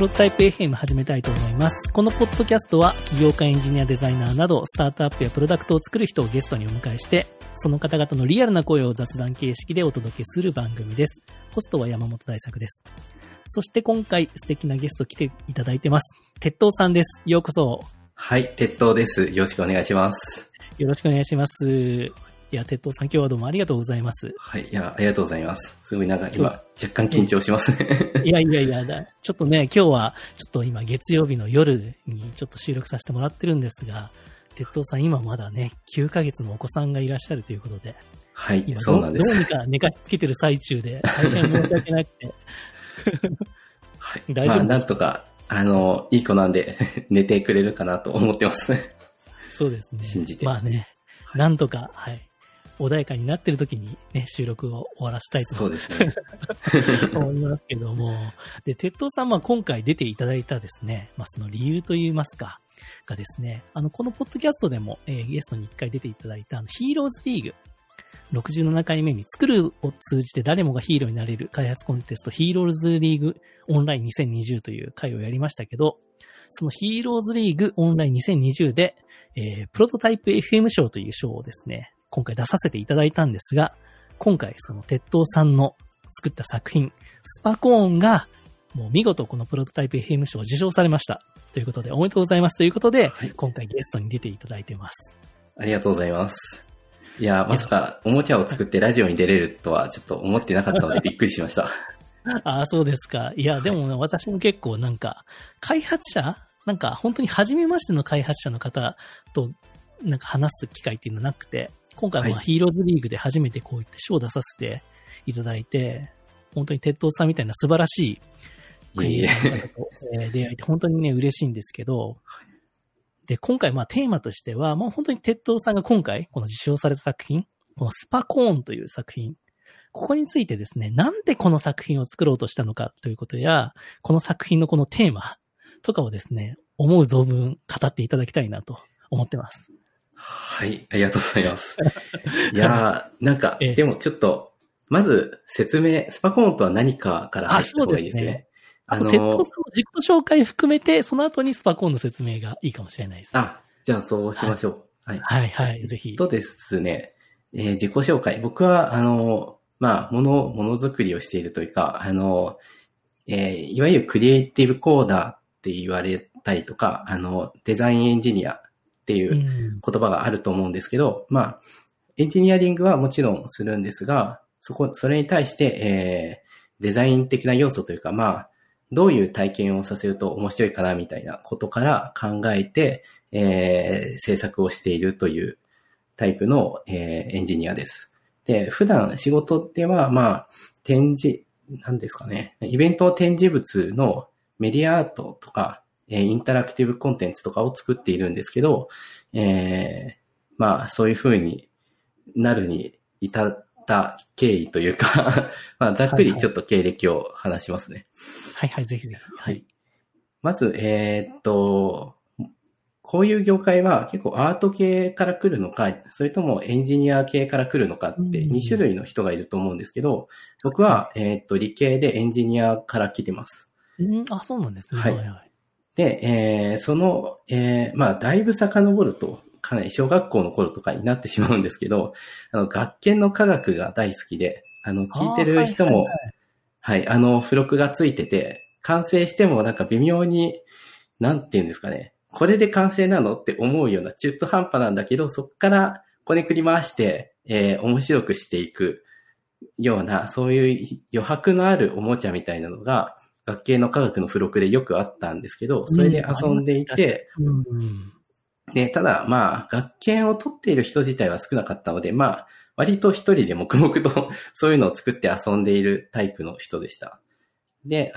プロトタイプ FM 始めたいと思います。このポッドキャストは起業家、エンジニア、デザイナーなどスタートアップやプロダクトを作る人をゲストにお迎えして、その方々のリアルな声を雑談形式でお届けする番組です。ホストは山本大作です。そして今回素敵なゲスト来ていただいてます。鉄塔さんです。ようこそ。はい、鉄塔です。よろしくお願いします。よろしくお願いします。いや、鉄塔さん、今日はどうもありがとうございます。はい、いや、ありがとうございます。すごいなんか今若干緊張しますね。いやいやいや、ちょっとね、今日はちょっと今月曜日の夜にちょっと収録させてもらってるんですが、鉄塔さん今まだね、9ヶ月のお子さんがいらっしゃるということで、はい、今そうなんです。どうにか寝かしつけてる最中で大変申し訳なくてはい、大丈夫ですか？まあ、なんとかいい子なんで寝てくれるかなと思ってますそうですね。信じて。まあね、なんとか、はい、穏やかになってる時にね、収録を終わらせたいとそうです、ね、思いますけども、で、鉄塔さんは今回出ていただいたですね、まあ、その理由といいますかがですね、このポッドキャストでも、ゲストに1回出ていただいたヒーローズリーグ。67回目に作るを通じて誰もがヒーローになれる開発コンテストヒーローズリーグオンライン2020という回をやりましたけど、そのヒーローズリーグオンライン2020で、プロトタイプ FM 賞という賞をですね、今回出させていただいたんですが、今回その鉄塔さんの作った作品スパコーンがもう見事このプロトタイプ FM 賞を受賞されましたということで、おめでとうございますということで、はい、今回ゲストに出ていただいてます。ありがとうございます。いや、まさかおもちゃを作ってラジオに出れるとはちょっと思ってなかったのでびっくりしましたああ、そうですか。いや、でも、ね、はい、私も結構なんか開発者、なんか本当に初めましての開発者の方となんか話す機会っていうのはなくて、今回はヒーローズリーグで初めてこういった賞を出させていただいて、はい、本当に鉄塔さんみたいな素晴らしいクリエイターと出会えて本当にね、嬉しいんですけど、で、今回、まあ、テーマとしては、もう本当に鉄塔さんが今回、この受賞された作品、このスパコーンという作品、ここについてですね、なんでこの作品を作ろうとしたのかということや、この作品のこのテーマとかをですね、思う存分語っていただきたいなと思ってます。はい、ありがとうございます。いやー、なんか、でもちょっと、まず説明、スパコーンとは何かから入った方がいいですね。鉄塔さんの自己紹介含めて、その後にスパコーンの説明がいいかもしれないです、ね。あ、じゃあそうしましょう。はい、はい、はいはい、ぜひ。とですね、自己紹介。僕は、まあ、ものづくりをしているというか、いわゆるクリエイティブコーダーって言われたりとか、デザインエンジニアっていう言葉があると思うんですけど、まあ、エンジニアリングはもちろんするんですが、それに対して、デザイン的な要素というか、まあ、どういう体験をさせると面白いかなみたいなことから考えて、制作をしているというタイプの、エンジニアです。で、普段仕事では、まあ、なんですかね、イベント展示物のメディアアートとか、インタラクティブコンテンツとかを作っているんですけど、まあ、そういう風になるに至った経緯というか、まあ、ざっくりちょっと経歴を話しますね。はいはい、ぜひぜひ。はい。まず、こういう業界は結構アート系から来るのか、それともエンジニア系から来るのかって2種類の人がいると思うんですけど、僕は、理系でエンジニアから来てます。あ、そうなんですね。はい。で、まあ、だいぶ遡ると、かなり小学校の頃とかになってしまうんですけど、学研の科学が大好きで、聞いてる人も、はい、付録がついてて、完成してもなんか微妙に、なんていうんですかね、これで完成なのって思うような中途半端なんだけど、そっからこねくり回して、面白くしていくような、そういう余白のあるおもちゃみたいなのが、学系の科学の付録でよくあったんですけど、それで遊んでいて、で、ただ、まあ、学研を取っている人自体は少なかったので、まあ、割と一人で黙々とそういうのを作って遊んでいるタイプの人でした。で、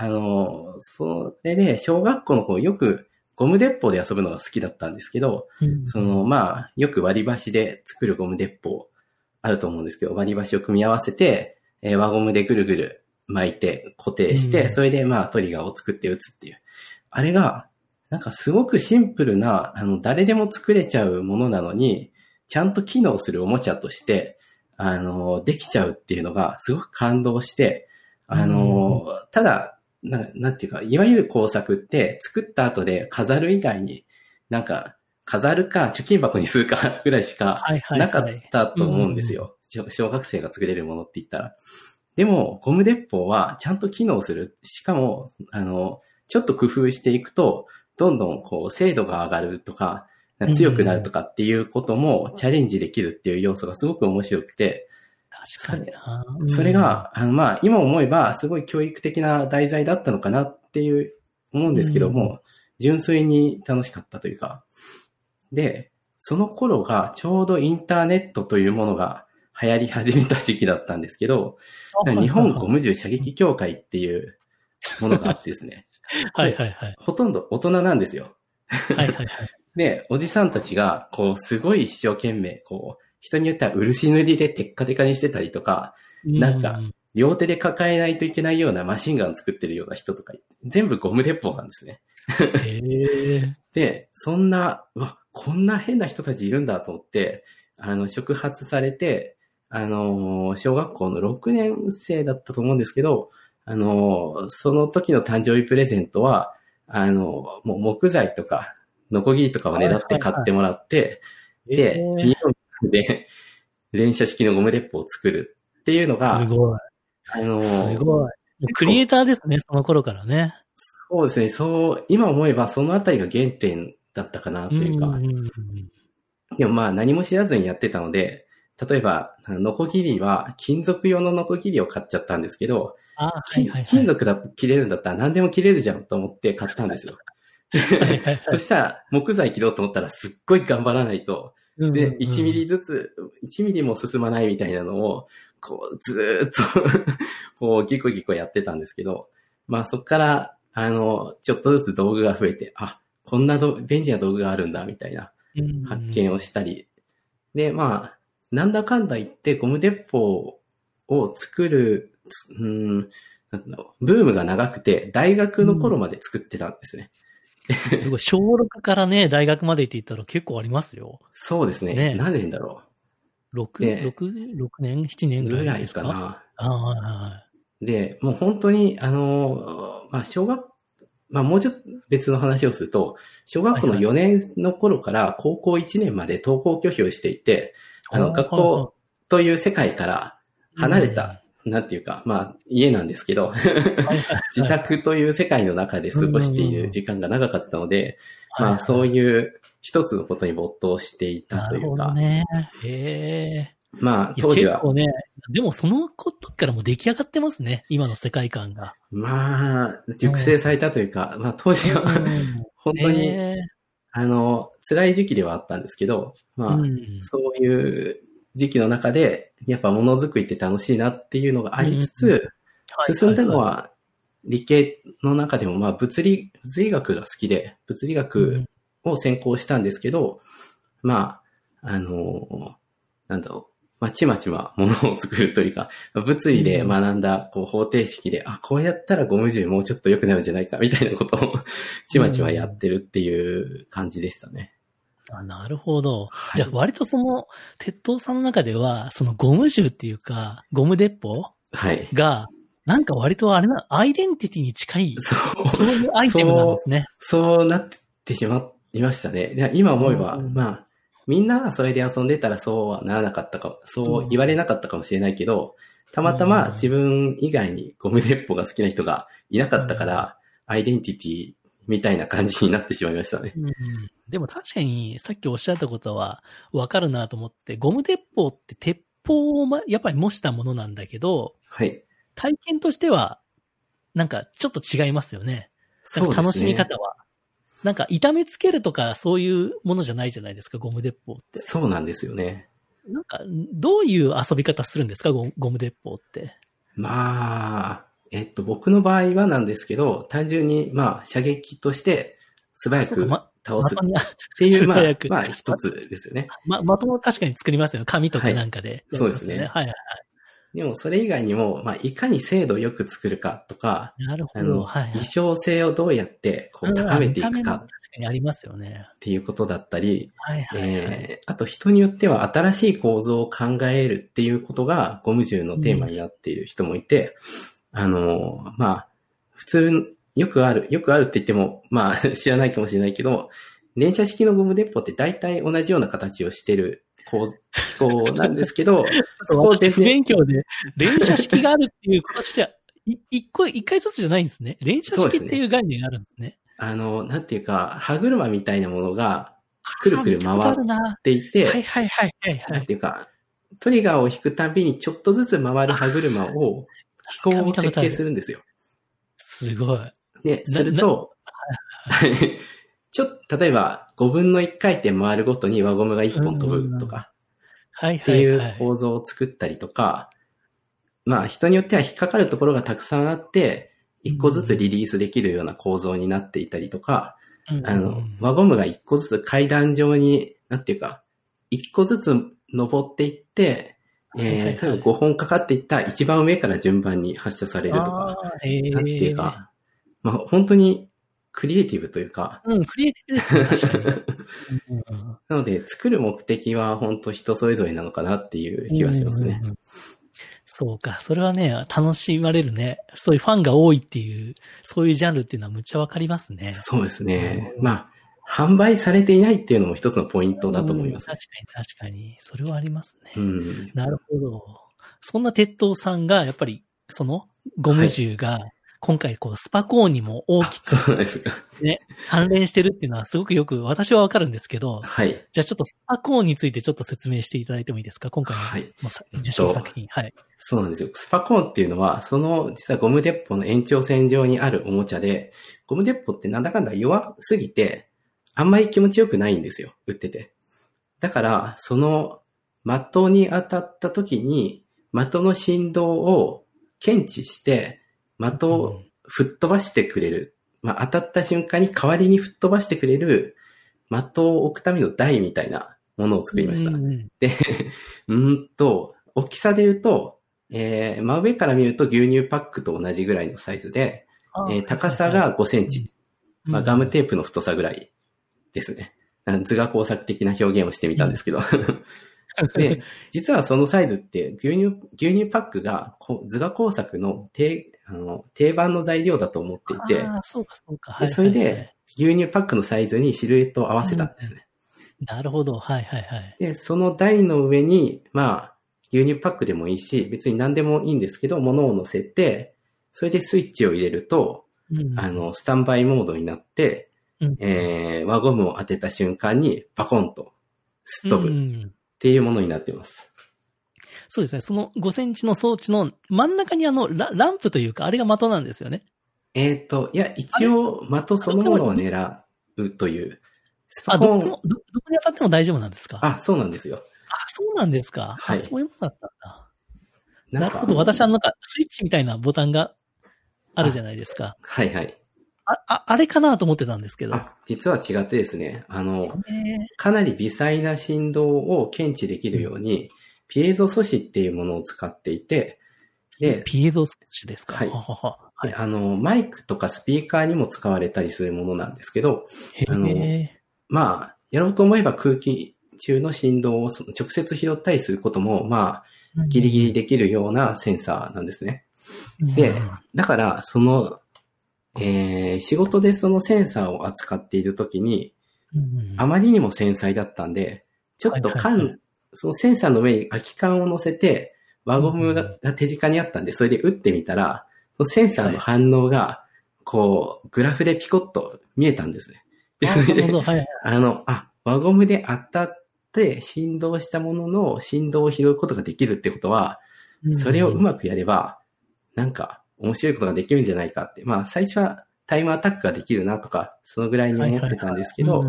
それで小学校の頃よくゴム鉄砲で遊ぶのが好きだったんですけど、そのまあよく割り箸で作るゴム鉄砲あると思うんですけど、割り箸を組み合わせて、輪ゴムでぐるぐる巻いて固定して、それでまあトリガーを作って撃つっていう。あれがなんかすごくシンプルな誰でも作れちゃうものなのに、ちゃんと機能するおもちゃとしてできちゃうっていうのがすごく感動して、ただなんていうか、いわゆる工作って作った後で飾る以外になんか飾るか貯金箱にするかぐらいしかなかったと思うんですよ。小学生が作れるものって言ったら。でも、ゴム鉄砲はちゃんと機能する。しかも、ちょっと工夫していくと、どんどんこう精度が上がるとか、強くなるとかっていうこともチャレンジできるっていう要素がすごく面白くて、確かにな、それが、まあ、今思えばすごい教育的な題材だったのかなっていう思うんですけども、純粋に楽しかったというか。で、その頃がちょうどインターネットというものが流行り始めた時期だったんですけど、日本ゴム銃射撃協会っていうものがあってですね。はいはいはい。ほとんど大人なんですよ。はいはいはい。で、おじさんたちが、こう、すごい一生懸命、こう、人によっては漆塗りでテッカテカにしてたりとか、なんか、両手で抱えないといけないようなマシンガン作ってるような人とか、全部ゴム鉄砲なんですね。で、そんな、うわ、こんな変な人たちいるんだと思って、触発されて、小学校の6年生だったと思うんですけど、その時の誕生日プレゼントは、もう木材とか、ノコギリとかを狙って買ってもらって、で、日本で連射式のゴム鉄砲を作るっていうのが、すごい。すごい。クリエイターですね、その頃からね。そうですね、そう、今思えばそのあたりが原点だったかなというか、でもまあ何も知らずにやってたので、例えば、ノコギリは金属用のノコギリを買っちゃったんですけど、金属だと切れるんだったら何でも切れるじゃんと思って買ったんですよ。そしたら木材切ろうと思ったらすっごい頑張らないと、で1ミリずつ、1ミリも進まないみたいなのをこうずーっとこうギコギコやってたんですけど、まあそっからちょっとずつ道具が増えて、あ、こんな便利な道具があるんだみたいな発見をしたり、でまあなんだかんだ言ってゴム鉄砲を作るブームが長くて大学の頃まで作ってたんですね。すごい、小6からね、大学までって言ったら結構ありますよ。そうですね。ね、何年だろう。6年 ?7 年ぐらいですかな。で、もう本当に、まあ、もうちょっと別の話をすると、小学校の4年の頃から高校1年まで登校拒否をしていて、学校という世界から離れた、なんていうか、まあ、家なんですけど、自宅という世界の中で過ごしている時間が長かったので、まあ、そういう一つのことに没頭していたというか。ね、まあ、当時は。結構ね、でもそのことからも出来上がってますね、今の世界観が。まあ、熟成されたというか、まあ、当時は、本当に、辛い時期ではあったんですけど、まあ、そういう時期の中で、やっぱものづくりって楽しいなっていうのがありつつ、進んだのは理系の中でもまあ物理学が好きで、物理学を専攻したんですけど、まあ、なんだろう、まあ、ちまちまものを作るというか、物理で学んだこう方程式で、あ、こうやったらゴム銃もうちょっと良くなるんじゃないかみたいなことをちまちまやってるっていう感じでしたね。あ、なるほど。じゃあ割とその、鉄塔さんの中では、そのゴム銃っていうか、ゴム鉄砲が、なんか割とあれな、アイデンティティに近い、そういうアイテムなんですね。そうなってしまいましたね。今思えば、まあ、みんながそれで遊んでたらそうはならなかったか、そう言われなかったかもしれないけど、たまたま自分以外にゴム鉄砲が好きな人がいなかったから、アイデンティティ、みたいな感じになってしまいましたね。でも確かにさっきおっしゃったことはわかるなと思って、ゴム鉄砲って鉄砲をやっぱり模したものなんだけど、体験としてはなんかちょっと違いますよね。なんか楽しみ方は、なんか痛めつけるとかそういうものじゃないじゃないですか、ゴム鉄砲って。そうなんですよね。なんかどういう遊び方するんですか、ゴム鉄砲って。まあ。僕の場合はなんですけど、単純に、まあ、射撃として、素早く倒すっていう、まあ、一つですよね。的も確かに作りますよ。紙とかなんかで、そうですね。でも、それ以外にも、まあ、いかに精度をよく作るかとか、偽証性をどうやってこう高めていくか。確かにありますよね。っていうことだったり、あと、人によっては新しい構造を考えるっていうことが、ゴム銃のテーマになっている人もいて、まあ、普通、よくあるって言っても、まあ、知らないかもしれないけど、連射式のゴム鉄砲って大体同じような形をしてる機構なんですけど、そこを不勉強で、連射式があるっていう形では、一回ずつじゃないんですね。連射式っていう概念があるんですね。なんていうか、歯車みたいなものが、くるくる回っていて、はいはいはいはい、はい。なんていうか、トリガーを引くたびにちょっとずつ回る歯車を、機構を設計するんですよ。すごい。ですると、例えば5分の1回転回るごとに輪ゴムが1本飛ぶとか、っていう構造を作ったりとか、まあ人によっては引っかかるところがたくさんあって、1個ずつリリースできるような構造になっていたりとか、輪ゴムが1個ずつ階段状に、なんていうか、1個ずつ登っていって、多分5本かかっていった一番上から順番に発射されるとか、なんていうか、まあ本当にクリエイティブというか。うん、クリエイティブですね、確かに。なので作る目的は本当人それぞれなのかなっていう気はしますね。そうか、それはね、楽しまれるね。そういうファンが多いっていう、そういうジャンルっていうのはむっちゃわかりますね。そうですね。まあ、販売されていないっていうのも一つのポイントだと思います。確かに。それはありますね。なるほど。そんな鉄塔さんが、やっぱり、そのゴム銃が、今回こうスパコーンにも大きくね、関連してるっていうのはすごくよく私はわかるんですけど、はい。じゃあちょっとスパコーンについてちょっと説明していただいてもいいですか？今回の受賞作品。はい。そうなんですよ。スパコーンっていうのは、その実はゴム鉄砲の延長線上にあるおもちゃで、ゴム鉄砲ってなんだかんだ弱すぎて、あんまり気持ちよくないんですよ。撃ってて。だから、その的に当たった時に、的の振動を検知して、的を吹っ飛ばしてくれる。まあ、当たった瞬間に代わりに吹っ飛ばしてくれる的を置くための台みたいなものを作りました。で、大きさで言うと、真上から見ると牛乳パックと同じぐらいのサイズで、高さが5センチ。まあ、ガムテープの太さぐらいですね。図画工作的な表現をしてみたんですけど。で、実はそのサイズって牛乳パックが図画工作の定番の材料だと思っていて、そうか。それで牛乳パックのサイズにシルエットを合わせたんですね。なるほど、はい。で、その台の上に、まあ、牛乳パックでもいいし、別に何でもいいんですけど、物を乗せて、それでスイッチを入れると、スタンバイモードになって、輪ゴムを当てた瞬間にバコンとすっ飛ぶ。っていうものになっています。そうですね。その5センチの装置の真ん中にランプというか、あれが的なんですよね。いや、一応、的そのものを狙うという。どこに当たっても大丈夫なんですか？あ、そうなんですよ。あ、そうなんですか。はい。そういうものだったんだ。なるほど。私はスイッチみたいなボタンがあるじゃないですか。はい。あれかなと思ってたんですけど。実は違ってですね。かなり微細な振動を検知できるように、ピエゾ素子っていうものを使っていて、で、ピエゾ素子ですか？はい。マイクとかスピーカーにも使われたりするものなんですけど、まあ、やろうと思えば空気中の振動を直接拾ったりすることも、まあ、ギリギリできるようなセンサーなんですね。で、だから、仕事でそのセンサーを扱っているときに、あまりにも繊細だったんで、ちょっとそのセンサーの上に空き缶を乗せて、輪ゴムが手近にあったんで、それで打ってみたら、そのセンサーの反応が、グラフでピコッと見えたんですね。で、それで、輪ゴムで当たって振動したものの振動を拾うことができるってことは、それをうまくやれば、面白いことができるんじゃないかって。まあ、最初はタイムアタックができるなとか、そのぐらいに思ってたんですけど、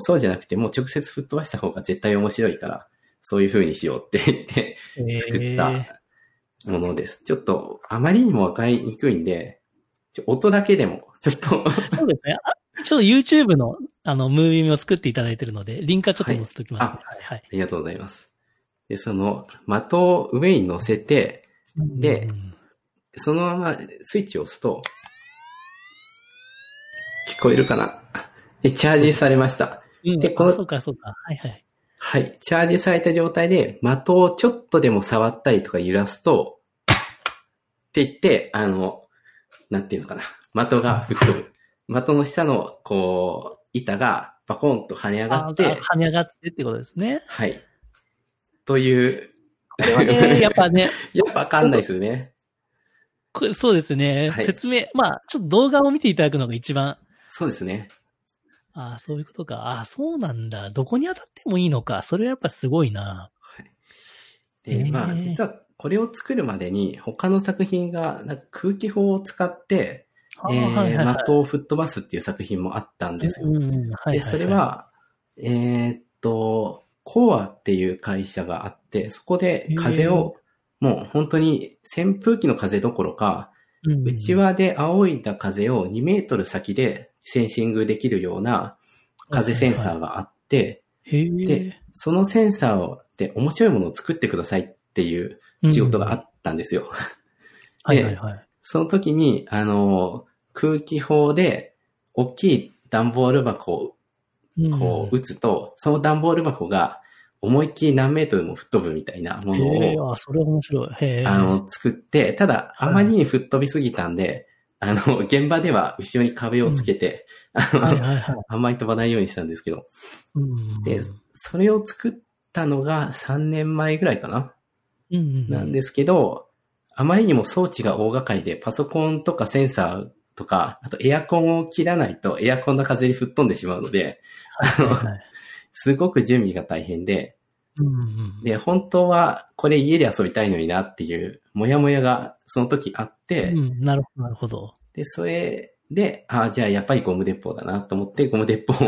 そうじゃなくて、もう直接吹っ飛ばした方が絶対面白いから、そういう風にしようって言って作ったものです。ちょっと、あまりにもわかりにくいんで、音だけでも、ちょっと。そうですね。ちょっと YouTube の、ムービーを作っていただいてるので、リンクはちょっと載せておきます、ね。ありがとうございます。で、その、的を上に乗せて、で、そのままスイッチを押すと、聞こえるかな？で、チャージされました。で、そうか。はい。はい。チャージされた状態で、的をちょっとでも触ったりとか揺らすと、って言って、なんていうのかな、的が吹っ飛ぶ。的の下の、こう、板がパコンと跳ね上がって。跳ね上がってってことですね。はい。という。これはね、やっぱね。やっぱわかんないですよね。これそうですね、はい。説明。まあ、ちょっと動画を見ていただくのが一番。そうですね。ああ、そういうことか。ああ、そうなんだ。どこに当たってもいいのか。それはやっぱすごいな。はい。で、まあ、実はこれを作るまでに、他の作品がなんか空気砲を使って、はいはいはい、的を吹っ飛ばすっていう作品もあったんですよ。うんうん、はいはいはい、で、それは、コアっていう会社があって、そこで風を、もう本当に扇風機の風どころか、内輪で仰いだ風を2メートル先でセンシングできるような風センサーがあって、はいはい、で、そのセンサーで面白いものを作ってくださいっていう仕事があったんですよ。うん、で、はいはいはい、その時に、空気砲で大きい段ボール箱をこう打つと、その段ボール箱が思いっきり何メートルも吹っ飛ぶみたいなものを、それ面白い。作って、ただ、あまりに吹っ飛びすぎたんで、現場では後ろに壁をつけて、はいはいはい、あんまり飛ばないようにしたんですけど、うん。で、それを作ったのが3年前ぐらいかな、うん、なんですけど、あまりにも装置が大掛かりで、パソコンとかセンサー、とか、あとエアコンを切らないとエアコンの風に吹っ飛んでしまうので、はいはい、すごく準備が大変で、うんうん、で、本当はこれ家で遊びたいのになっていうモヤモヤがその時あって、うん、なるほど、なるほど。で、それで、あ、じゃあやっぱりゴム鉄砲だなと思ってゴム鉄砲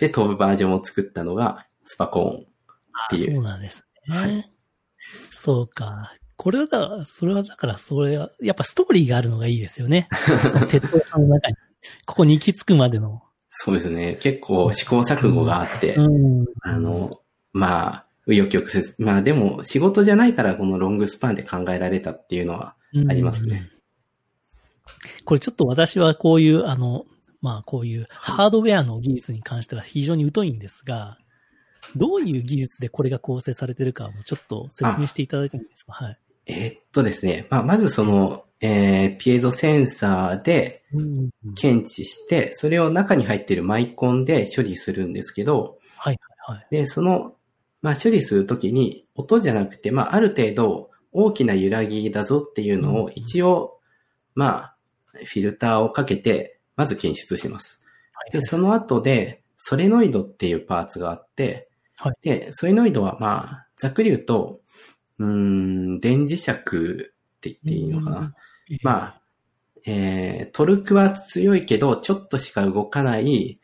で飛ぶバージョンを作ったのがスパコーンっていう。そうなんですね。はい、そうか。これはだ、それはだから、それは、やっぱストーリーがあるのがいいですよね。その鉄道の中に。ここに行き着くまでの。そうですね。結構試行錯誤があって、うん、まあ、紆余曲折。まあでも、仕事じゃないからこのロングスパンで考えられたっていうのはありますね。うん、これちょっと私はこういう、まあこういうハードウェアの技術に関しては非常に疎いんですが、どういう技術でこれが構成されてるかもちょっと説明していただいてもいいですか？はい。ですね、まあ、まずその、ピエゾセンサーで検知して、それを中に入っているマイコンで処理するんですけど、はいはいはい。で、その、まあ、処理するときに、音じゃなくて、まあ、ある程度大きな揺らぎだぞっていうのを一応、まあ、フィルターをかけて、まず検出します。で、その後で、ソレノイドっていうパーツがあって、で、ソレノイドは、まあ、ざっくり言うと、電磁石って言っていいのかな、まあ、トルクは強いけど、ちょっとしか動かない、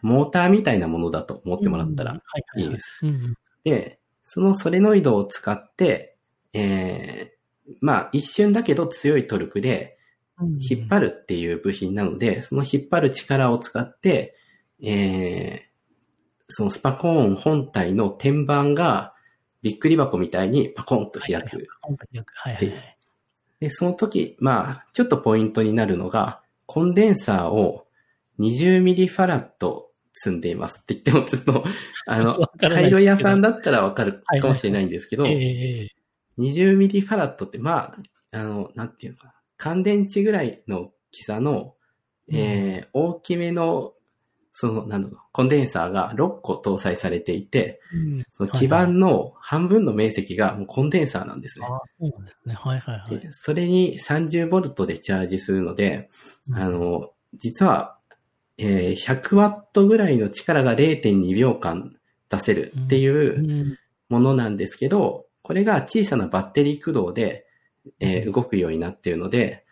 モーターみたいなものだと思ってもらったらいいです。で、そのソレノイドを使って、まあ、一瞬だけど強いトルクで引っ張るっていう部品なので、その引っ張る力を使って、そのスパコーン本体の天板が、びっくり箱みたいにパコンと開く。で、その時、まあ、ちょっとポイントになるのが、コンデンサーを20ミリファラット積んでいますって言っても、ちょっと、回路屋さんだったらわかるかもしれないんですけど、はいはい20ミリファラットって、まあ、なんていうかな、乾電池ぐらいの大きさの、大きめの、その、なんだろう、コンデンサーが6個搭載されていて、うん、その基板の半分の面積がもうコンデンサーなんですね。ああ、そうなんですね。はいはいはい。で、それに30ボルトでチャージするので、うん、実は、100ワットぐらいの力が 0.2 秒間出せるっていうものなんですけど、うんうん、これが小さなバッテリー駆動で、動くようになっているので、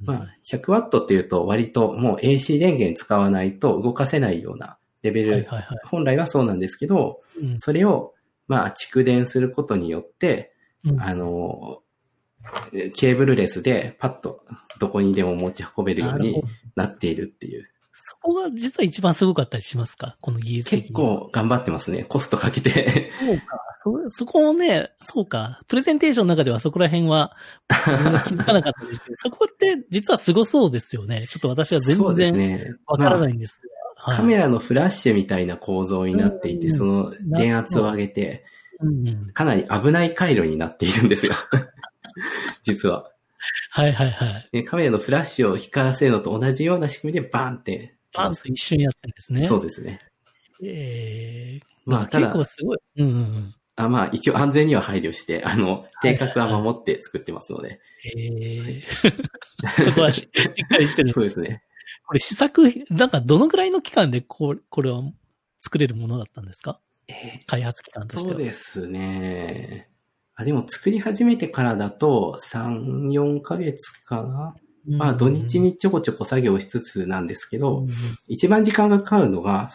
まあ、100ワットっていうと割ともう AC 電源使わないと動かせないようなレベル、はいはいはい、本来はそうなんですけど、うん、それをまあ蓄電することによって、うん、ケーブルレスでパッとどこにでも持ち運べるようになっているっていう。そこが実は一番すごかったりしますか？この技術的に。結構頑張ってますね。コストかけて。そうか。そこをね、そうか。プレゼンテーションの中ではそこら辺は気づかなかったですけど、そこって実はすごそうですよね。ちょっと私は全然わからないんです。まあはい、カメラのフラッシュみたいな構造になっていて、その電圧を上げて、かなり危ない回路になっているんですよ。実は。はいはいはい。で、カメラのフラッシュを光らせるのと同じような仕組みでバーンって。バーンって一緒にやってるんですね。そうですね。まあ、ただ、結構すごい。うんうんうん。まあ、一応安全には配慮して、定格は守って作ってますので。そこはしっかりしてる。そうですね。これ試作、なんかどのくらいの期間でこれは作れるものだったんですか？開発期間としては。そうですね。でも作り始めてからだと3、4ヶ月かな。まあ土日にちょこちょこ作業しつつなんですけど、一番時間がかかるのが、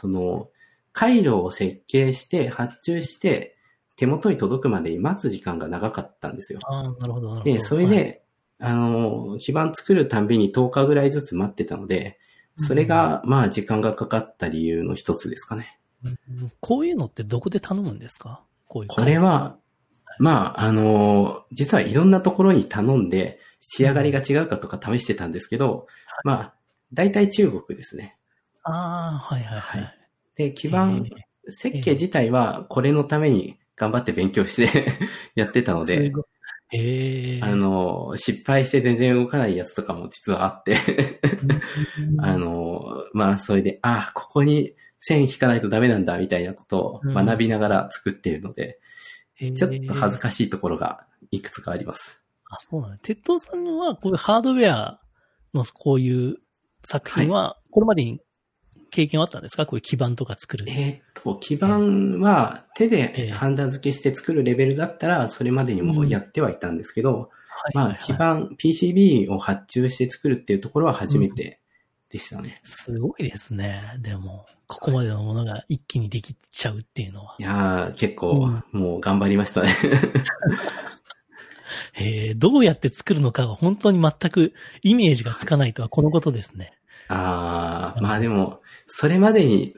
回路を設計して、発注して、手元に届くまで待つ時間が長かったんですよ。あ、なるほど、なるほど。で、それで、はい、基板作るたんびに10日ぐらいずつ待ってたので、それが、まあ時間がかかった理由の一つですかね。こういうのってどこで頼むんですか？これは、まあ、実はいろんなところに頼んで、仕上がりが違うかとか試してたんですけど、まあ、大体中国ですね。ああ、はいはいはい。で、基盤、設計自体はこれのために頑張って勉強してやってたので、失敗して全然動かないやつとかも実はあって、まあ、それで、ここに線引かないとダメなんだみたいなことを学びながら作っているので、ちょっと恥ずかしいところがいくつかあります。あ、そうなんだ。鉄道さんは、こういうハードウェアのこういう作品は、これまでに経験はあったんですか？こういう基板とか作る。基板は手でハンダ付けして作るレベルだったら、それまでにもやってはいたんですけど、まあ、基板、PCB を発注して作るっていうところは初めてでしたね。すごいですね。でも、ここまでのものが一気にできちゃうっていうのは。いやー、結構、もう頑張りましたね。どうやって作るのかが本当に全くイメージがつかないとはこのことですね。まあでも、それまでに、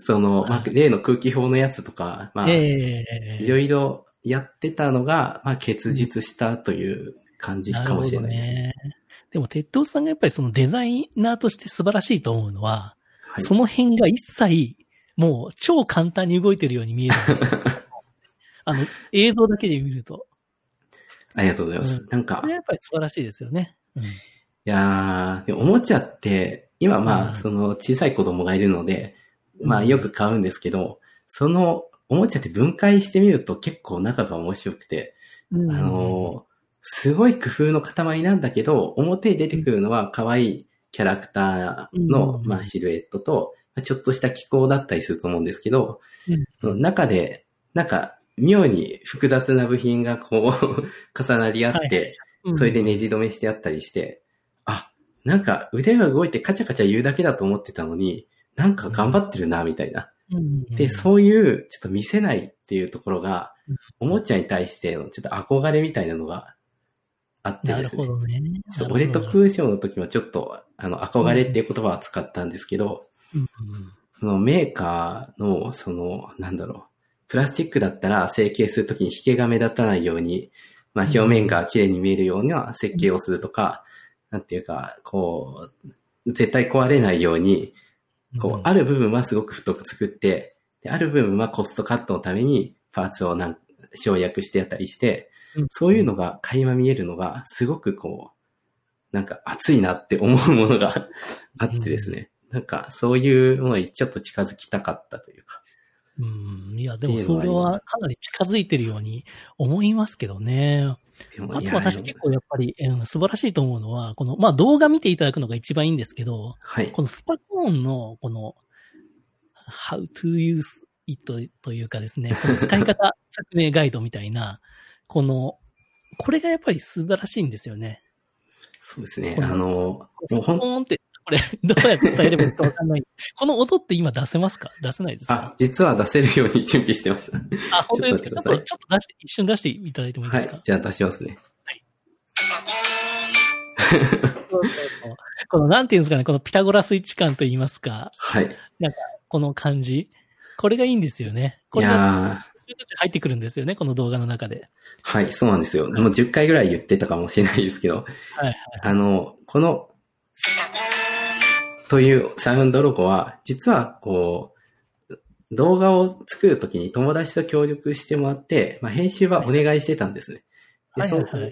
例の空気砲のやつとか、まあ、いろいろやってたのが、まあ、結実したという感じかもしれないですね。でも、鉄道さんがやっぱりそのデザイナーとして素晴らしいと思うのは、はい、その辺が一切、もう超簡単に動いてるように見えるんですよ。映像だけで見ると。ありがとうございます。なんか。これやっぱり素晴らしいですよね。いやー、おもちゃって、今まあ、小さい子供がいるので、まあよく買うんですけど、そのおもちゃって分解してみると結構中が面白くて、すごい工夫の塊なんだけど、表に出てくるのは可愛いキャラクターの、まあ、シルエットと、ちょっとした気候だったりすると思うんですけど、中で、なんか、妙に複雑な部品がこう、重なり合って、それでネジ止めしてあったりして、なんか腕が動いてカチャカチャ言うだけだと思ってたのに、なんか頑張ってるな、みたいな。で、そういう、ちょっと見せないっていうところが、おもちゃに対してのちょっと憧れみたいなのが、あってですね。なるほどね。ちょっと俺と空章の時もちょっと、憧れっていう言葉を使ったんですけど、そのメーカーの、プラスチックだったら成形するときに引けが目立たないように、まあ表面が綺麗に見えるような設計をするとか、なんていうか、こう、絶対壊れないように、こう、ある部分はすごく太く作って、である部分はコストカットのためにパーツを省略してやったりして、そういうのが垣間見えるのがすごくこうなんか熱いなって思うものがあってですね、なんかそういうものにちょっと近づきたかったというか。いやでもそれはかなり近づいてるように思いますけどね。あと私結構やっぱり、素晴らしいと思うのはこのまあ動画見ていただくのが一番いいんですけど、このスパコーンのこの How to use it というかですね、この使い方説明ガイドみたいな。これがやっぱり素晴らしいんですよね。そうですね。スポーンって、これ、どうやって伝えればいいかわかんない。この音って今出せますか？出せないですか？実は出せるように準備してました。本当ですか？ちょっと出して、一瞬出していただいてもいいですか？じゃあ出しますね。この、なんていうんですかね、このピタゴラスイッチ感といいますか。なんか、この感じ。これがいいんですよね。入ってくるんですよね、この動画の中で。はい、そうなんですよ。もう10回ぐらい言ってたかもしれないですけど、この、というサウンドロゴは、実はこう、動画を作るときに友達と協力してもらって、まあ、編集はお願いしてたんですね。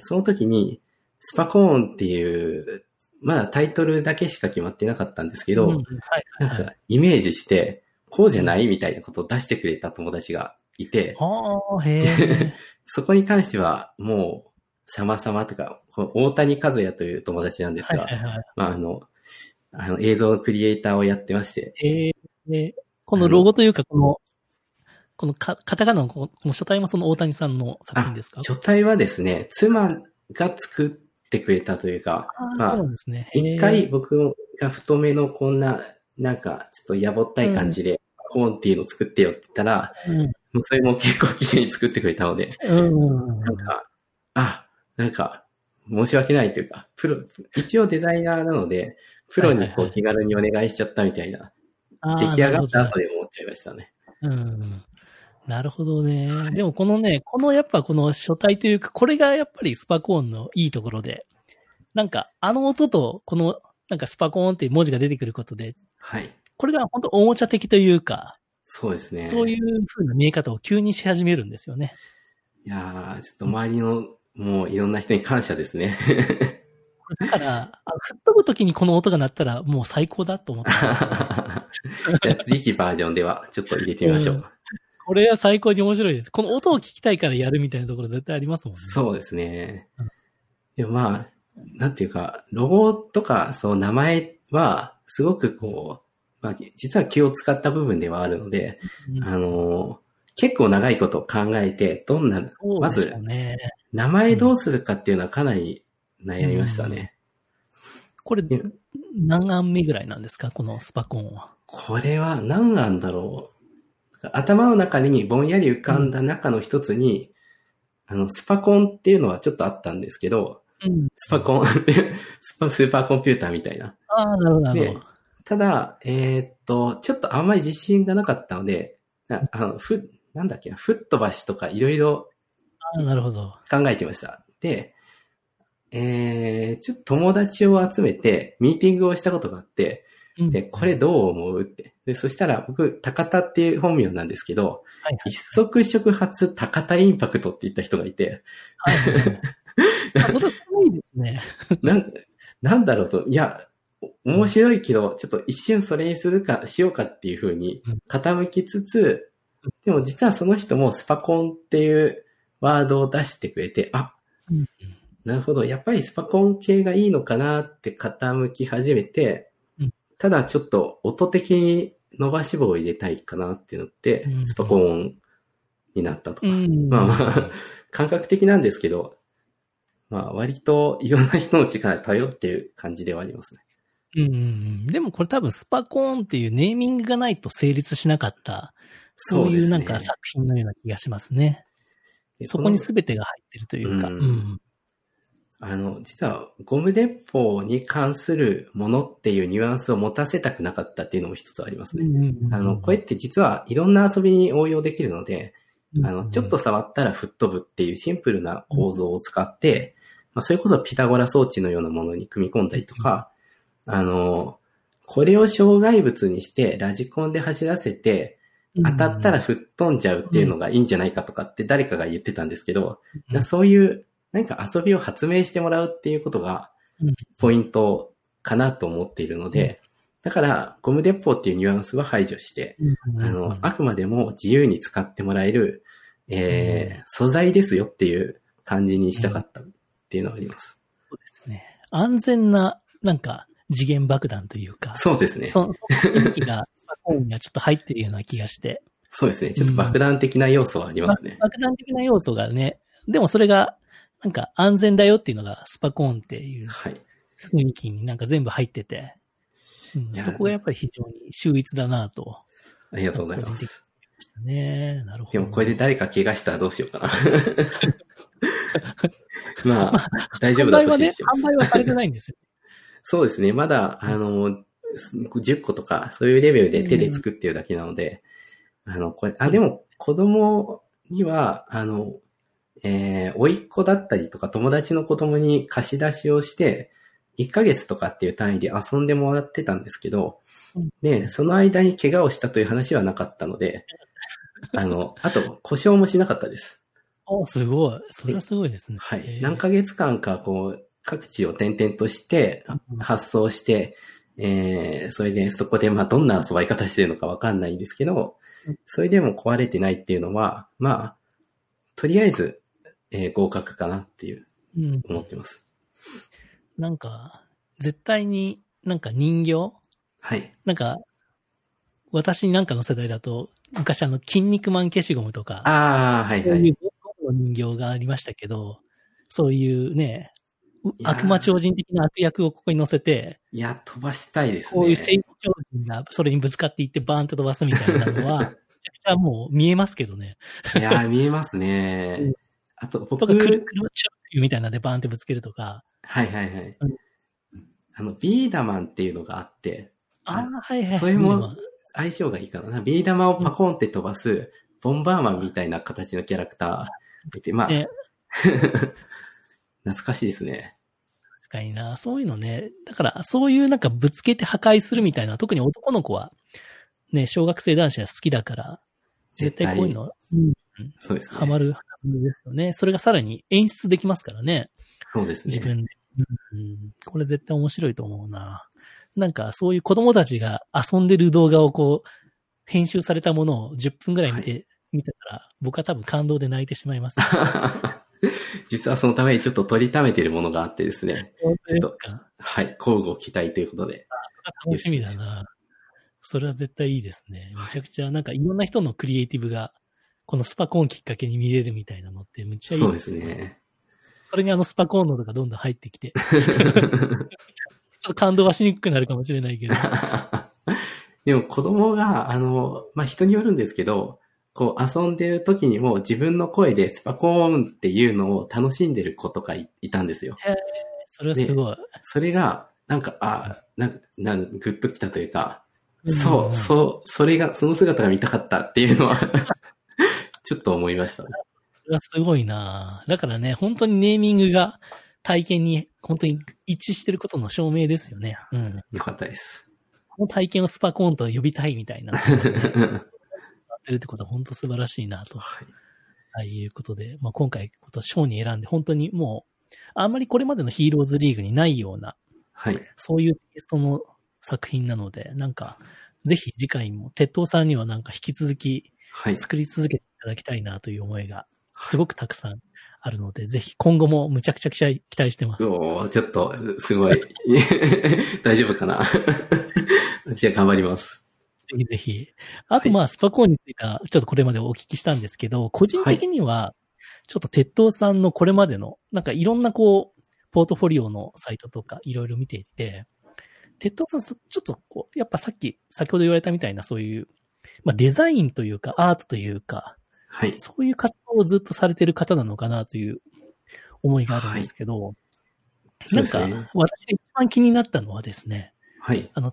その時に、スパコーンっていう、まだタイトルだけしか決まってなかったんですけど、なんかイメージして、こうじゃないみたいなことを出してくれた友達がいて、そこに関してはもう、様々とか、大谷和也という友達なんですが、あの映像のクリエイターをやってまして、このロゴというか、このカタカナのこの書体もその大谷さんの作品ですか？書体はですね、妻が作ってくれたというか、一回僕が太めのこんな、なんかちょっとやぼったい感じで、コーンっていうのを作ってよって言ったら、それも結構綺麗に作ってくれたので、なんか、申し訳ないというか、一応デザイナーなので、プロにこう気軽にお願いしちゃったみたいな、出来上がった後で思っちゃいましたね。なるほどね。はい、でもこのね、やっぱこの書体というか、これがやっぱりスパコーンのいいところで、なんかあの音とこのなんかスパコーンっていう文字が出てくることで、これが本当おもちゃ的というか、そうですね。そういう風な見え方を急にし始めるんですよね。いやー、ちょっと周りのもういろんな人に感謝ですね。だから、吹っ飛ぶときにこの音が鳴ったらもう最高だと思ったんですけど、ね。次期バージョンではちょっと入れてみましょう。これは最高に面白いです。この音を聞きたいからやるみたいなところ絶対ありますもんね。そうですね。でもまあ、なんていうか、ロゴとかその名前はすごくこう、まあ、実は気を使った部分ではあるので、結構長いこと考えて、まず、名前どうするかっていうのはかなり悩みましたね。これ、何案目ぐらいなんですか？このスパコンは。これは何案だろう。頭の中にぼんやり浮かんだ中の一つに、スパコンっていうのはちょっとあったんですけど、スパコン、スーパーコンピューターみたいな。ただ、ちょっとあんまり自信がなかったので、なんだっけな、吹っ飛ばしとかいろいろ考えてました。で、ちょっと友達を集めてミーティングをしたことがあって、で、これどう思うって。で、そしたら僕、高田っていう本名なんですけど、一足触発高田インパクトって言った人がいて、それはすごいですね。なんだろうと、いや、面白いけど、ちょっと一瞬それにしようかっていう風に傾きつつ、でも実はその人もスパコンっていうワードを出してくれて、なるほど、やっぱりスパコン系がいいのかなって傾き始めて、ただちょっと音的に伸ばし棒を入れたいかなってなって、スパコンになったとか、感覚的なんですけど、割といろんな人の力に頼ってる感じではありますね。でもこれ多分スパコーンっていうネーミングがないと成立しなかった、そういうなんか作品のような気がしますね。そこに全てが入ってるというか。実はゴム鉄砲に関するものっていうニュアンスを持たせたくなかったっていうのも一つありますね。これって実はいろんな遊びに応用できるので、ちょっと触ったら吹っ飛ぶっていうシンプルな構造を使って、それこそピタゴラ装置のようなものに組み込んだりとか、これを障害物にしてラジコンで走らせて当たったら吹っ飛んじゃうっていうのがいいんじゃないかとかって誰かが言ってたんですけど、そういう何か遊びを発明してもらうっていうことがポイントかなと思っているので、だからゴム鉄砲っていうニュアンスは排除して、あくまでも自由に使ってもらえる、素材ですよっていう感じにしたかったっていうのがあります。そうですね。安全ななんか次元爆弾というか。そうですね。その雰囲気が、ちょっと入ってるような気がして。そうですね。ちょっと爆弾的な要素はありますね。爆弾的な要素がね。でもそれが、なんか安全だよっていうのがスパコーンっていう雰囲気になんか全部入ってて。そこがやっぱり非常に秀逸だなと。ありがとうございます。ね、なるほど。でもこれで誰か怪我したらどうしようかな。大丈夫だとしてきてます。販売はされてないんですよ。そうですね。まだ、10個とか、そういうレベルで手で作ってるだけなので、これ、でも、子供には、甥っ子だったりとか、友達の子供に貸し出しをして、1ヶ月とかっていう単位で遊んでもらってたんですけど、で、その間に怪我をしたという話はなかったので、あと、故障もしなかったです。すごい。それはすごいですね。何ヶ月間か、こう、各地を転々として発送して、それでそこでまあどんな遊ばい方してるのかわかんないんですけど、それでも壊れてないっていうのはまあとりあえず、合格かなっていう思ってます。なんか絶対になんか人形、はい、なんか私なんかの世代だと昔筋肉マン消しゴムとか、あ、はいはい、そういう人形がありましたけど、そういうね、悪魔超人的な悪役をここに乗せて、いや飛ばしたいですね。こういう正義超人がそれにぶつかっていってバーンと飛ばすみたいなのはめちゃくちゃもう見えますけどね。いや見えますね。うん、あと僕とか車チューみたいなのでバーンってぶつけるとか。はいはいはい。うん、ビーダマンっていうのがあって、ああはいはい。それも相性がいいかな。ビー玉をパコンって飛ばすボンバーマンみたいな形のキャラクターって、まあ、懐かしいですね。確かにな、そういうのね。だからそういうなんかぶつけて破壊するみたいな、特に男の子はね、小学生男子は好きだから絶対こういうの、うん、そうですね、ハマるはずですよね。それがさらに演出できますからね。そうですね。自分で、うん、これ絶対面白いと思うな。なんかそういう子供たちが遊んでる動画をこう編集されたものを10分ぐらい見てたら僕は多分感動で泣いてしまいます、ね。実はそのためにちょっと取りためているものがあってですね。ちょっとはい交互期待ということで。あ、楽しみだな。それは絶対いいですね。めちゃくちゃなんかいろんな人のクリエイティブがこのスパコーンきっかけに見れるみたいなのってめっちゃいいですね。そうですね。それにスパコーンのとかどんどん入ってきて。ちょっと感動はしにくくなるかもしれないけど。でも子供が、まあ、人によるんですけど、こう遊んでる時にも自分の声でスパコーンっていうのを楽しんでる子とかいたんですよ。それはすごい。それが、なんか、あ、なんかグッときたというか、うん、それが、その姿が見たかったっていうのは、ちょっと思いましたね。それはすごいな。だからね、本当にネーミングが、体験に本当に一致してることの証明ですよね。うん。よかったです。この体験をスパコーンと呼びたいみたいな。ってるってことは本当素晴らしいなと。はい。ということで、まあ、今回賞に選んで本当にもうあんまりこれまでのヒーローズリーグにないような、はい。そういうテイストの作品なので、なんかぜひ次回も鉄塔さんにはなんか引き続き作り続けていただきたいなという思いがすごくたくさん。はい、あるので、ぜひ今後もむちゃくちゃ期待してます。おー、ちょっと、すごい。大丈夫かなじゃあ頑張ります。ぜひぜひ。あと、まあ、スパコーンについては、ちょっとこれまでお聞きしたんですけど、個人的には、ちょっと鉄塔さんのこれまでの、なんかいろんなこう、ポートフォリオのサイトとかいろいろ見ていて、鉄塔さん、ちょっとこう、やっぱ先ほど言われたみたいな、そういう、まあ、デザインというか、アートというか、はい、そういう活動をずっとされてる方なのかなという思いがあるんですけど、はい、なんか私が一番気になったのはですね、はい、ツイッ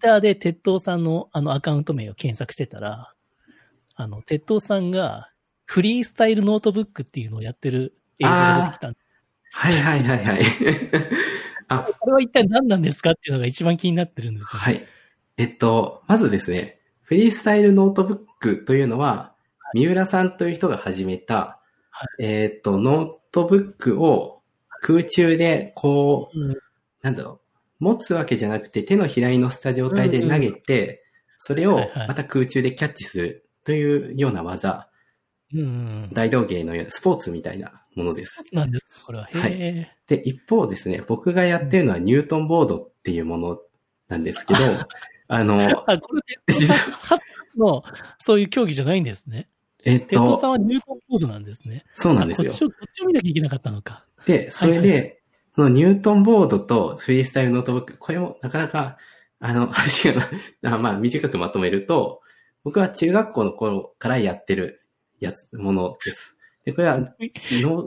ターで鉄塔さんのアカウント名を検索してたら、鉄塔さんがフリースタイルノートブックっていうのをやってる映像が出てきたんです。はいはいはいはい。あ、これは一体何なんですかっていうのが一番気になってるんですよ。はい。まずですね、フリースタイルノートブックというのは、三浦さんという人が始めた、はい、ノートブックを空中でこう、うん、なんだろう、持つわけじゃなくて手のひらに乗せた状態で投げて、うんうん、それをまた空中でキャッチするというような技、はいはい、大道芸のようなスポーツみたいなものです。なんです、これは。はい。で、一方ですね、僕がやってるのはニュートンボードっていうものなんですけど、これのそういう競技じゃないんですね。鉄塔さんはニュートンボードなんですね。そうなんですよ。こっちを見なきゃいけなかったのか。で、それで、はいはい、そのニュートンボードとフリースタイルノートブック、これもなかなか、話が、まあ短くまとめると、僕は中学校の頃からやってるものです。で、これは、ニュ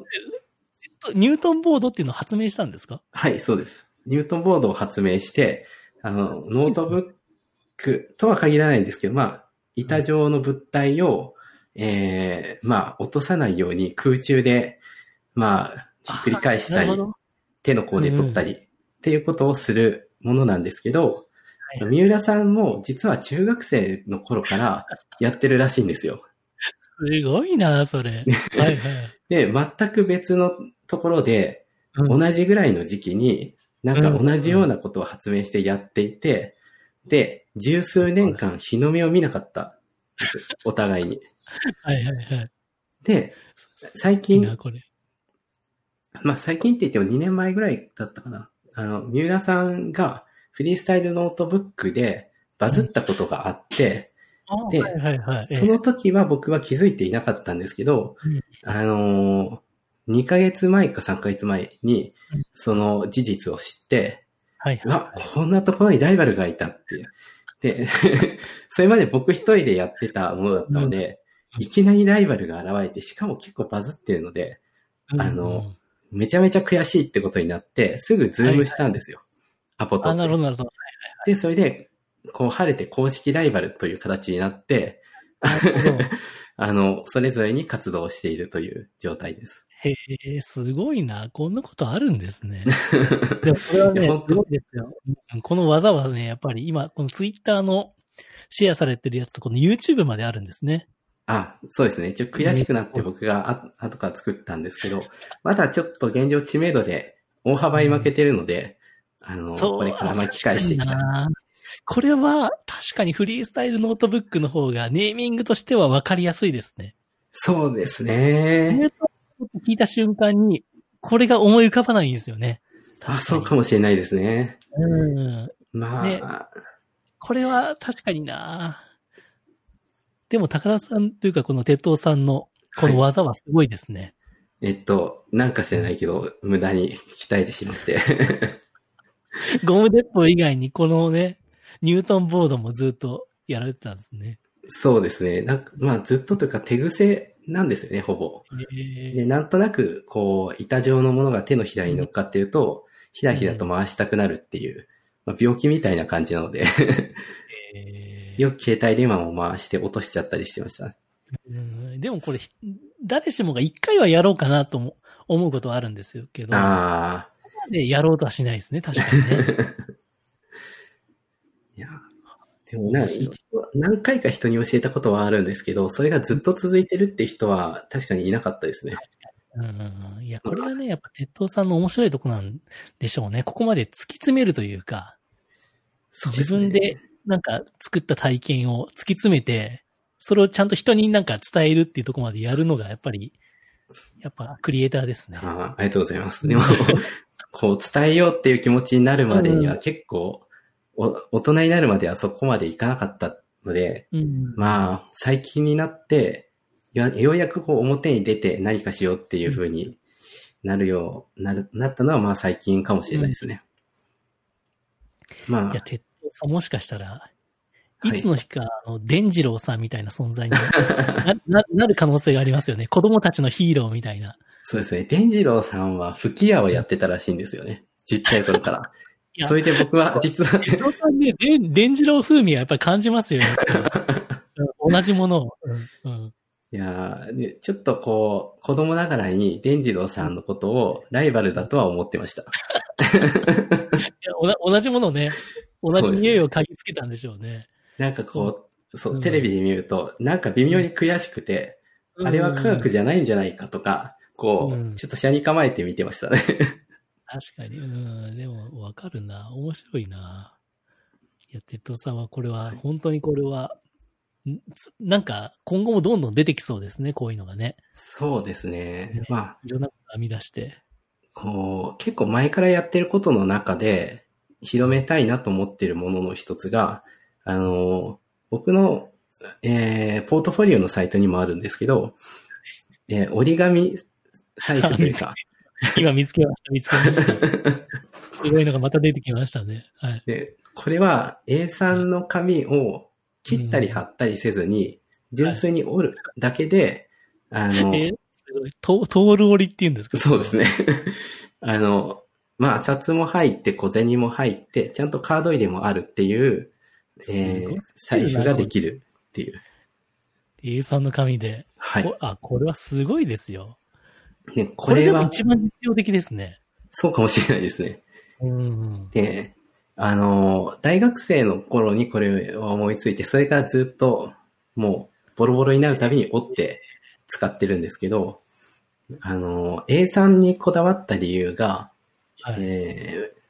ートンボードっていうのを発明したんですか？はい、そうです。ニュートンボードを発明して、ノートブックとは限らないんですけど、まあ、板状の物体を、まあ、落とさないように空中で、まあ、ひっくり返したり、手の甲で取ったり、っていうことをするものなんですけど、はい、三浦さんも実は中学生の頃からやってるらしいんですよ。すごいな、それ。はいはい、で、全く別のところで、同じぐらいの時期になんか同じようなことを発明してやっていて、で、十数年間日の目を見なかったです。お互いに。はいはいはい。で、最近、まあ最近って言っても2年前ぐらいだったかな。三浦さんがフリースタイルノートブックでバズったことがあって、で、はいはいはい、その時は僕は気づいていなかったんですけど、2ヶ月前か3ヶ月前に、その事実を知って、はいはいはい、こんなところにライバルがいたっていう。で、それまで僕一人でやってたものだったので、いきなりライバルが現れて、しかも結構バズってるので、めちゃめちゃ悔しいってことになって、すぐズームしたんですよ。はいはい、アポと。あ、なるほどなるほど。で、それで、こう晴れて公式ライバルという形になって、それぞれに活動しているという状態です。へえ、すごいな。こんなことあるんですね。でもこれはね、すごいですよ。この技はね、やっぱり今、このツイッターのシェアされてるやつと、この YouTube まであるんですね。あ、そうですね。ちょっと悔しくなって僕が後から作ったんですけど、まだちょっと現状知名度で大幅に負けてるので、これから巻き返していきたい。これは確かにフリースタイルノートブックの方がネーミングとしては分かりやすいですね。そうですね。聞いた瞬間にこれが思い浮かばないんですよね。あ、そうかもしれないですね。うん。まあ、ね、これは確かにな。でも高田さんというかこの鉄道さんのこの技はすごいですね。はい、なんか知らないけど無駄に鍛えてしまって。ゴム鉄砲以外にこのね。ニュートンボードもずっとやられてたんですね。そうですね。なんかまあずっとというか手癖なんですよね、ほぼ。で、なんとなくこう板状のものが手のひらに乗っかっていると、ひらひらと回したくなるっていう、まあ、病気みたいな感じなので、よく携帯電話を回して落としちゃったりしてました。でもこれ誰しもが一回はやろうかなと思うことはあるんですよけど、あでやろうとはしないですね、確かにね。いや、でも一度何回か人に教えたことはあるんですけど、それがずっと続いてるって人は確かにいなかったですね。うん、いや、これはね、やっぱ鉄道さんの面白いとこなんでしょうね。ここまで突き詰めるというか、そうですね、自分でなんか作った体験を突き詰めて、それをちゃんと人になんか伝えるっていうところまでやるのがやっぱクリエイターですね。ありがとうございます。でもこう伝えようっていう気持ちになるまでには結構、大人になるまではそこまでいかなかったので、うん、まあ、最近になって、ようやくこう表に出て何かしようっていう風になるよう、なったのはまあ最近かもしれないですね。うん、まあ。いや、鉄道さんもしかしたら、いつの日か、デンジローさんみたいな存在になる可能性がありますよね。子供たちのヒーローみたいな。そうですね。デンジローさんは吹き矢をやってたらしいんですよね。ちっちゃい頃から。それで僕は実は伊藤さんね、デンジロー風味はやっぱり感じますよね。同じものを。うん、いやー、ちょっとこう子供ながらにデンジローさんのことをライバルだとは思ってました。いや同じものね、同じ匂いを嗅ぎつけたんでしょうね。なんかこう、そう、テレビで見るとなんか微妙に悔しくて、あれは科学じゃないんじゃないかとか、こう、ちょっと斜に構えて見てましたね。確かに。うん。でも、わかるな。面白いな。いや、鉄道さんは、これは、本当にこれは、なんか、今後もどんどん出てきそうですね。こういうのがね。そうですね。ね、まあ、いろんなことを編み出して。こう、結構前からやってることの中で、広めたいなと思ってるものの一つが、僕の、ポートフォリオのサイトにもあるんですけど、折り紙財布というか、今見つけました。すごいのがまた出てきましたね。はい。で、これは A3 の紙を切ったり貼ったりせずに、純粋に折るだけで、トール折りっていうんですか？そうですね。まあ、札も入って、小銭も入って、ちゃんとカード入れもあるっていう、財布ができるっていう。A3 の紙で。はい。これはすごいですよ。ね、これは一番実用的ですね。そうかもしれないですね。うん、で、大学生の頃にこれを思いついて、それからずっともうボロボロになるたびに折って使ってるんですけど、A3 にこだわった理由が、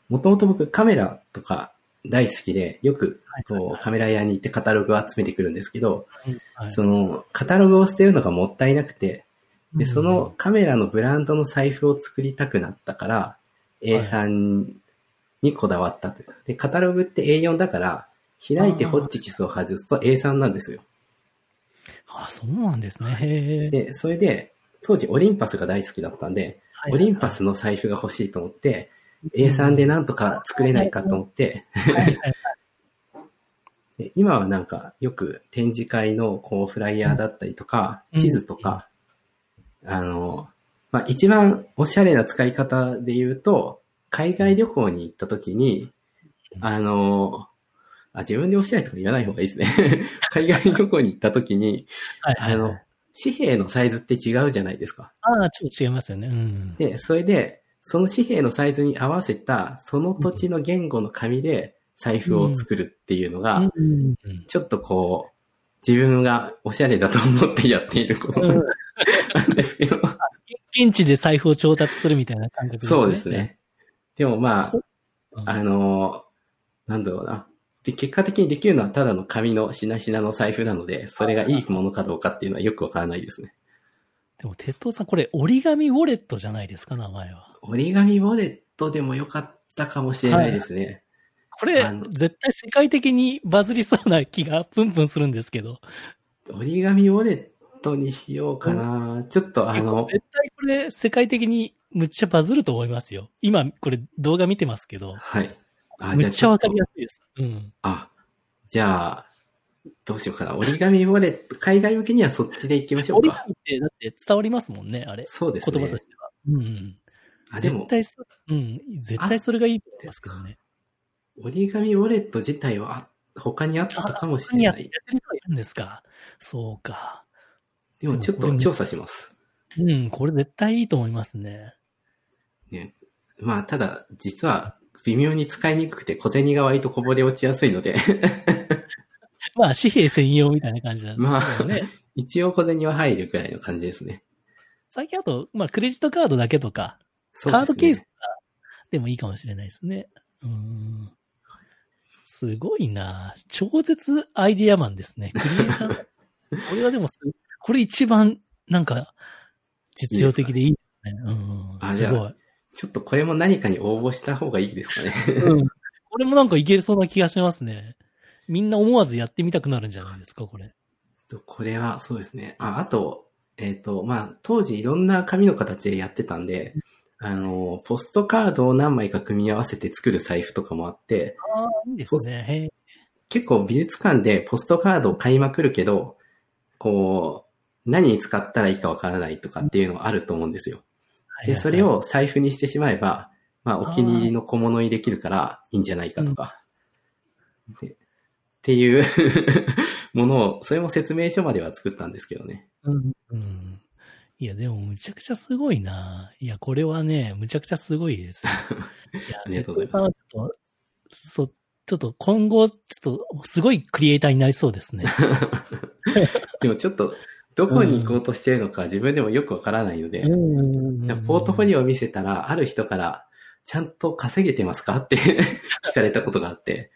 もともと僕カメラとか大好きで、よくこうカメラ屋に行ってカタログを集めてくるんですけど、そのカタログを捨てるのがもったいなくて、でそのカメラのブランドの財布を作りたくなったから、A3 にこだわったというか。で、カタログって A4 だから、開いてホッチキスを外すと A3 なんですよ。あ、そうなんですね。で、それで、当時オリンパスが大好きだったんで、オリンパスの財布が欲しいと思って、A3 でなんとか作れないかと思って、で今はなんかよく展示会のこうフライヤーだったりとか、地図とか、一番おしゃれな使い方で言うと、海外旅行に行った時に、自分でおしゃれとか言わない方がいいですね。海外旅行に行った時に、紙幣のサイズって違うじゃないですか。ああ、ちょっと違いますよね。うん、で、それで、その紙幣のサイズに合わせた、その土地の言語の紙で財布を作るっていうのが、ちょっとこう、自分がおしゃれだと思ってやっていることなんですけど、現地で財布を調達するみたいな感覚ですね。そうですね。でもまあ、なんだろうな。で、結果的にできるのはただの紙のしなしなの財布なので、それがいいものかどうかっていうのはよくわからないですね。でも、鉄道さん、これ折り紙ウォレットじゃないですか、名前は。折り紙ウォレットでもよかったかもしれないですね。はい、これ、絶対世界的にバズりそうな気がプンプンするんですけど。折り紙ウォレットにしようかな、ちょっと絶対これ、世界的にむっちゃバズると思いますよ。今、これ動画見てますけど。はい。めっちゃわかりやすいです。うん。あ、じゃあ、どうしようかな。折り紙ウォレット、海外向けにはそっちで行きましょうか。折り紙って、だって伝わりますもんね、あれ。そうですね。言葉としては。うん。あ、でも。絶対それがいいと思いますけどね。折り紙ウォレット自体は他にあったかもしれない。他にやってる人いるんですか。そうか。でもちょっと調査します。うん、これ絶対いいと思いますね。ね。まあ、ただ、実は微妙に使いにくくて小銭が割とこぼれ落ちやすいので。まあ、紙幣専用みたいな感じなんですよね。まあ、一応小銭は入るくらいの感じですね。最近あと、まあ、クレジットカードだけとか、ね、カードケースとかでもいいかもしれないですね。すごいな。超絶アイディアマンですね。クリエイター。これはでも、これ一番、なんか、実用的でいいですね。すごい。ちょっとこれも何かに応募した方がいいですかね。これもなんかいけそうな気がしますね。みんな思わずやってみたくなるんじゃないですか、これ。これは、そうですね。あと、まあ、当時いろんな紙の形でやってたんで、ポストカードを何枚か組み合わせて作る財布とかもあって、いいですね。結構美術館でポストカードを買いまくるけど、こう、何に使ったらいいかわからないとかっていうのはあると思うんですよ。で、それを財布にしてしまえば、まあ、お気に入りの小物にできるからいいんじゃないかとか。っていうものを、それも説明書までは作ったんですけどね。いや、でも、むちゃくちゃすごいな。いや、これはね、むちゃくちゃすごいです。ありがとうございます。ちょっと今後、ちょっと、すごいクリエイターになりそうですね。でも、ちょっと、どこに行こうとしてるのか自分でもよくわからないので、ポートフォリオを見せたら、ある人から、ちゃんと稼げてますかって聞かれたことがあって、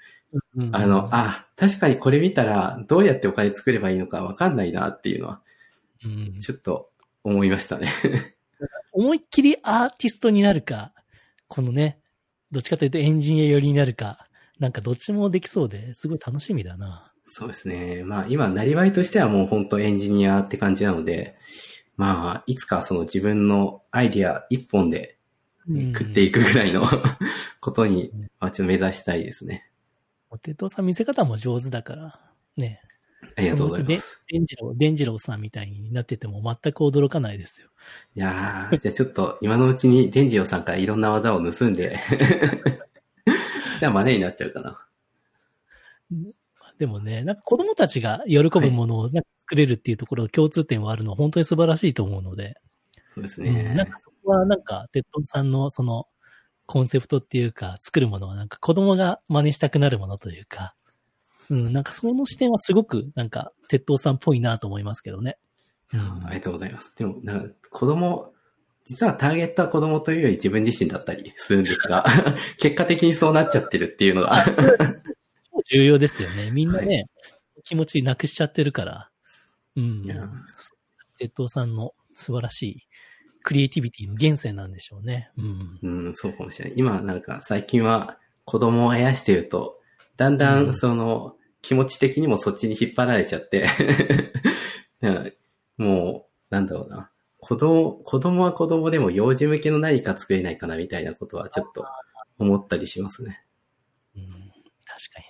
確かにこれ見たら、どうやってお金作ればいいのかわかんないなっていうのは、ちょっと、思いましたね。思いっきりアーティストになるか、このね、どっちかというとエンジニア寄りになるか、なんかどっちもできそうで、すごい楽しみだな。そうですね。まあ今、なりわいとしてはもう本当エンジニアって感じなので、まあいつかその自分のアイディア一本で食っていくぐらいのことに、まあちょっと目指したいですね。お手藤さん見せ方も上手だから、ね。ありがとうございます。伝次郎さんみたいになってても全く驚かないですよ。いやー、じゃあちょっと今のうちに伝次郎さんからいろんな技を盗んで、したら真似になっちゃうかな。でもね、なんか子供たちが喜ぶものをなんか作れるっていうところ、共通点はあるのは本当に素晴らしいと思うので。そうですね。なんかそこはなんか、鉄道さんのそのコンセプトっていうか、作るものはなんか子供が真似したくなるものというか、なんかその視点はすごくなんか鉄道さんっぽいなと思いますけどね。ありがとうございます。でもなんか子供実はターゲットは子供というより自分自身だったりするんですが、結果的にそうなっちゃってるっていうのが重要ですよね。みんなね、はい、気持ちなくしちゃってるから。うん。鉄塔さんの素晴らしいクリエイティビティの源泉なんでしょうね。うん。うん、そうかもしれない。今なんか最近は子供をあやしてると、だんだんその気持ち的にもそっちに引っ張られちゃって、もうなんだろうな。子供は子供でも幼児向けの何か作れないかなみたいなことはちょっと思ったりしますね。うん、確かに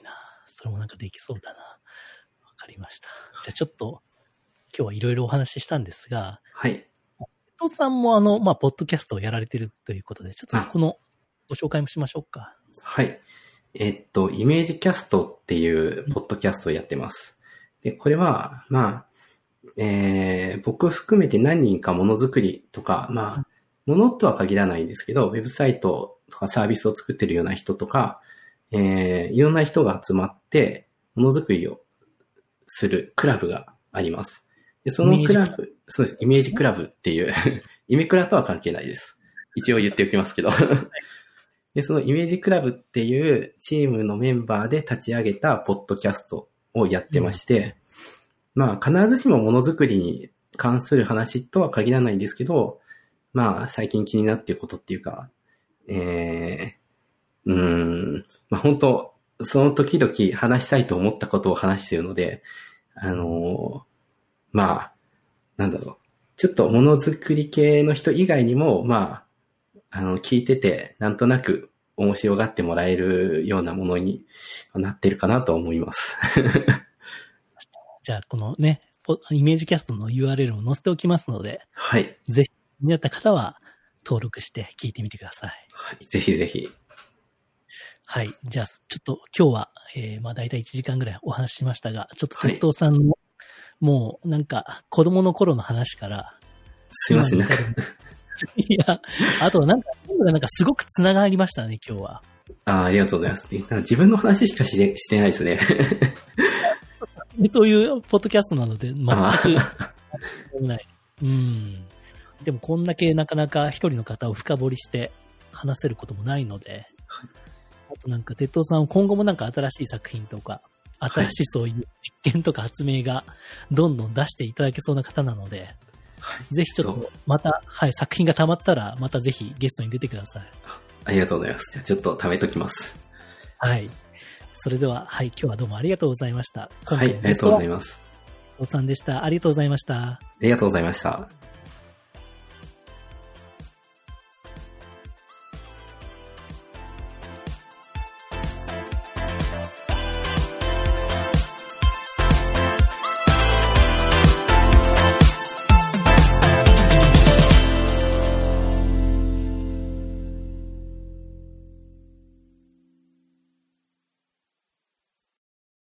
な。それもなんかできそうだな。わかりました。じゃあちょっと今日はいろいろお話ししたんですが、はい。伊藤さんもポッドキャストをやられてるということで、ちょっとそこのご紹介もしましょうか。はい。イメージキャストっていうポッドキャストをやってます。で、これは、僕含めて何人かものづくりとか、ものとは限らないんですけど、ウェブサイトとかサービスを作ってるような人とか、いろんな人が集まって、ものづくりをするクラブがあります。で、そのクラブ、そうです。イメージクラブっていう、イメクラとは関係ないです。一応言っておきますけど。で、そのイメージクラブっていうチームのメンバーで立ち上げたポッドキャストをやってまして、必ずしもものづくりに関する話とは限らないんですけど、最近気になっていることっていうか、本当その時々話したいと思ったことを話しているので、ちょっとものづくり系の人以外にも、聞いててなんとなく面白がってもらえるようなものになってるかなと思います。じゃあ、このね、イメージキャストの URL も載せておきますので、はい。ぜひ、気になった方は登録して聞いてみてください。はい。ぜひぜひ。はい。じゃあ、ちょっと今日は、だいたい1時間ぐらいお話ししましたが、ちょっと鉄塔さんの、はい、もうなんか子供の頃の話から、すいません、なんか。いや、あとなんかすごくつながりましたね、今日は。ありがとうございます。自分の話しかしてないですね。そういうポッドキャストなので、全くない。うん。でもこんだけなかなか一人の方を深掘りして話せることもないので、あとなんか鉄塔さん今後もなんか新しい作品とか、新しいそういう実験とか発明がどんどん出していただけそうな方なので、はい、ぜひちょっとまた、はい、作品が溜まったらまたぜひゲストに出てください。ありがとうございます。じゃあちょっと貯めときます。はい。それでは、はい、今日はどうもありがとうございました。はい、ありがとうございます。おさんでした。ありがとうございました。ありがとうございました。